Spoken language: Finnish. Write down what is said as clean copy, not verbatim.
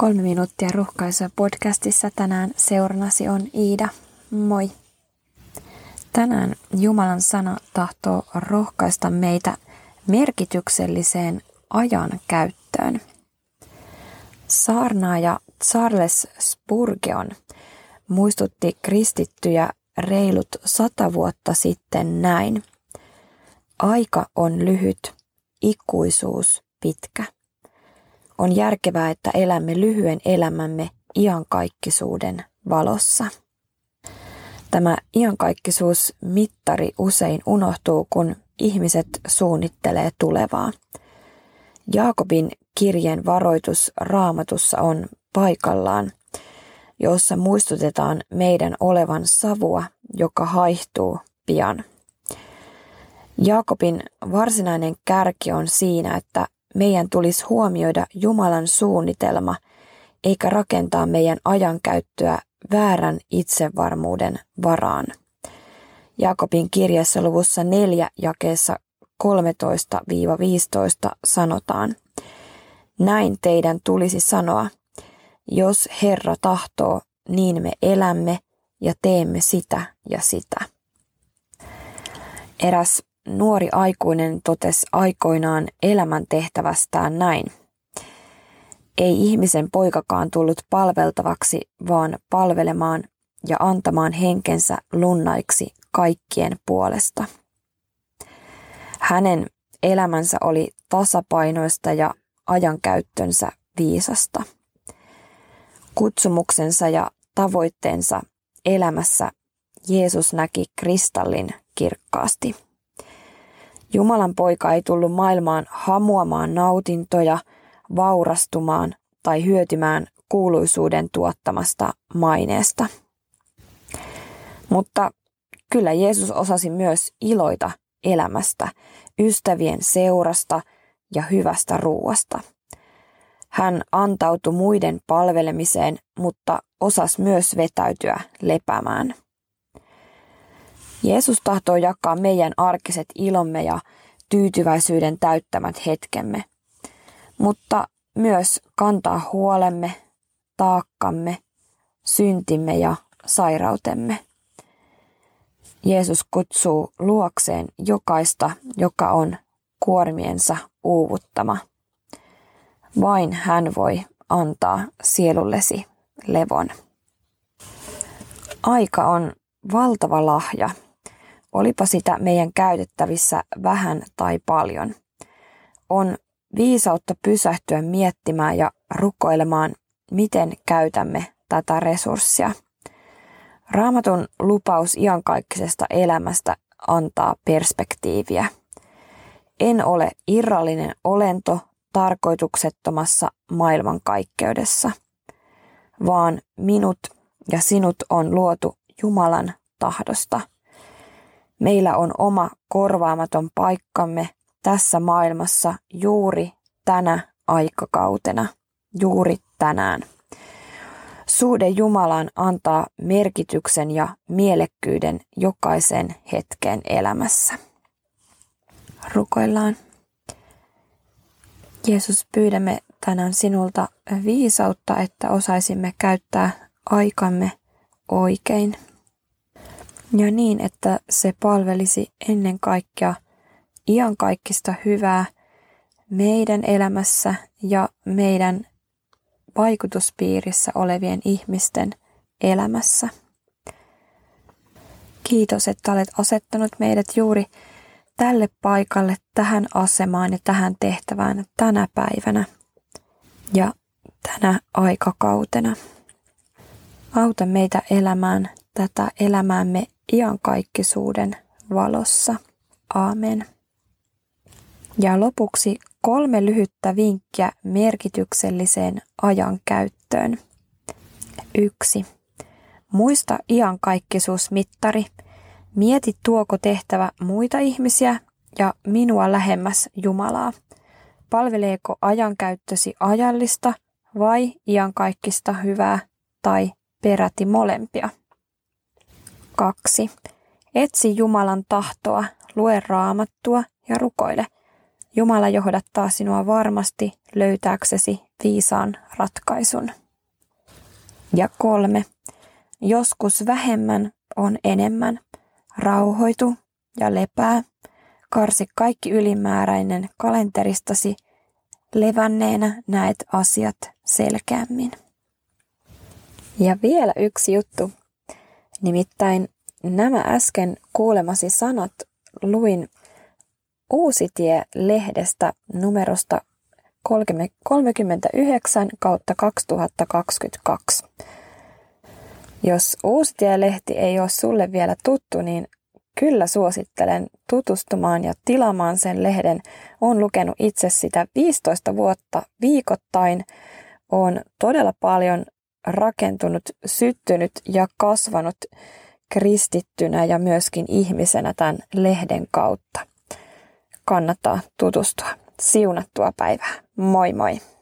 3 minuuttia rohkaisua podcastissa. Tänään seurannasi on Iida. Moi! Tänään Jumalan sana tahtoo rohkaista meitä merkitykselliseen ajankäyttöön. Saarnaaja Charles Spurgeon muistutti kristittyjä reilut 100 vuotta sitten näin. Aika on lyhyt, ikuisuus pitkä. On järkevää, että elämme lyhyen elämämme iankaikkisuuden valossa. Tämä iankaikkisuusmittari usein unohtuu, kun ihmiset suunnittelee tulevaa. Jaakobin kirjeen varoitus Raamatussa on paikallaan, jossa muistutetaan meidän olevan savua, joka haihtuu pian. Jaakobin varsinainen kärki on siinä, että meidän tulisi huomioida Jumalan suunnitelma, eikä rakentaa meidän ajankäyttöä väärän itsevarmuuden varaan. Jaakobin kirjassa luvussa 4 jakeessa 13-15 sanotaan: Näin teidän tulisi sanoa, jos Herra tahtoo, niin me elämme ja teemme sitä ja sitä. Eräs nuori aikuinen totesi aikoinaan elämäntehtävästään näin. Ei ihmisen poikakaan tullut palveltavaksi, vaan palvelemaan ja antamaan henkensä lunnaiksi kaikkien puolesta. Hänen elämänsä oli tasapainoista ja ajankäyttönsä viisasta. Kutsumuksensa ja tavoitteensa elämässä Jeesus näki kristallin kirkkaasti. Jumalan poika ei tullut maailmaan hamuamaan nautintoja, vaurastumaan tai hyötymään kuuluisuuden tuottamasta maineesta. Mutta kyllä Jeesus osasi myös iloita elämästä, ystävien seurasta ja hyvästä ruuasta. Hän antautui muiden palvelemiseen, mutta osasi myös vetäytyä lepäämään. Jeesus tahtoo jakaa meidän arkiset ilomme ja tyytyväisyyden täyttämät hetkemme, mutta myös kantaa huolemme, taakkamme, syntimme ja sairautemme. Jeesus kutsuu luokseen jokaista, joka on kuormiensa uuvuttama. Vain hän voi antaa sielullesi levon. Aika on valtava lahja, olipa sitä meidän käytettävissä vähän tai paljon. On viisautta pysähtyä miettimään ja rukoilemaan, miten käytämme tätä resurssia. Raamatun lupaus iankaikkisesta elämästä antaa perspektiiviä. En ole irrallinen olento tarkoituksettomassa maailmankaikkeudessa, vaan minut ja sinut on luotu Jumalan tahdosta. Meillä on oma korvaamaton paikkamme tässä maailmassa juuri tänä aikakautena, juuri tänään. Suhde Jumalaan antaa merkityksen ja mielekkyyden jokaisen hetken elämässä. Rukoillaan. Jeesus, pyydämme tänään sinulta viisautta, että osaisimme käyttää aikamme oikein. Ja niin, että se palvelisi ennen kaikkea iankaikkista hyvää meidän elämässä ja meidän vaikutuspiirissä olevien ihmisten elämässä. Kiitos, että olet asettanut meidät juuri tälle paikalle, tähän asemaan ja tähän tehtävään tänä päivänä ja tänä aikakautena. Auta meitä elämään tätä elämäämme iankaikkisuuden valossa. Aamen. Ja lopuksi 3 lyhyttä vinkkiä merkitykselliseen ajankäyttöön. 1. Muista iankaikkisuusmittari. Mieti, tuoko tehtävä muita ihmisiä ja minua lähemmäs Jumalaa. Palveleeko ajankäyttösi ajallista vai iankaikkista hyvää tai peräti molempia? 2. Etsi Jumalan tahtoa, lue Raamattua ja rukoile. Jumala johdattaa sinua varmasti löytääksesi viisaan ratkaisun. Ja 3. Joskus vähemmän on enemmän. Rauhoitu ja lepää. Karsi kaikki ylimääräinen kalenteristasi. Levänneenä näet asiat selkeämmin. Ja vielä yksi juttu. Nimittäin nämä äsken kuulemasi sanat luin Uusitie-lehdestä numerosta 39/2022. Jos Uusitie-lehti ei ole sulle vielä tuttu, niin kyllä suosittelen tutustumaan ja tilaamaan sen lehden. Olen lukenut itse sitä 15 vuotta viikoittain. Olen todella paljon rakentunut, syttynyt ja kasvanut kristittynä ja myöskin ihmisenä tämän lehden kautta. Kannattaa tutustua. Siunattua päivää. Moi moi!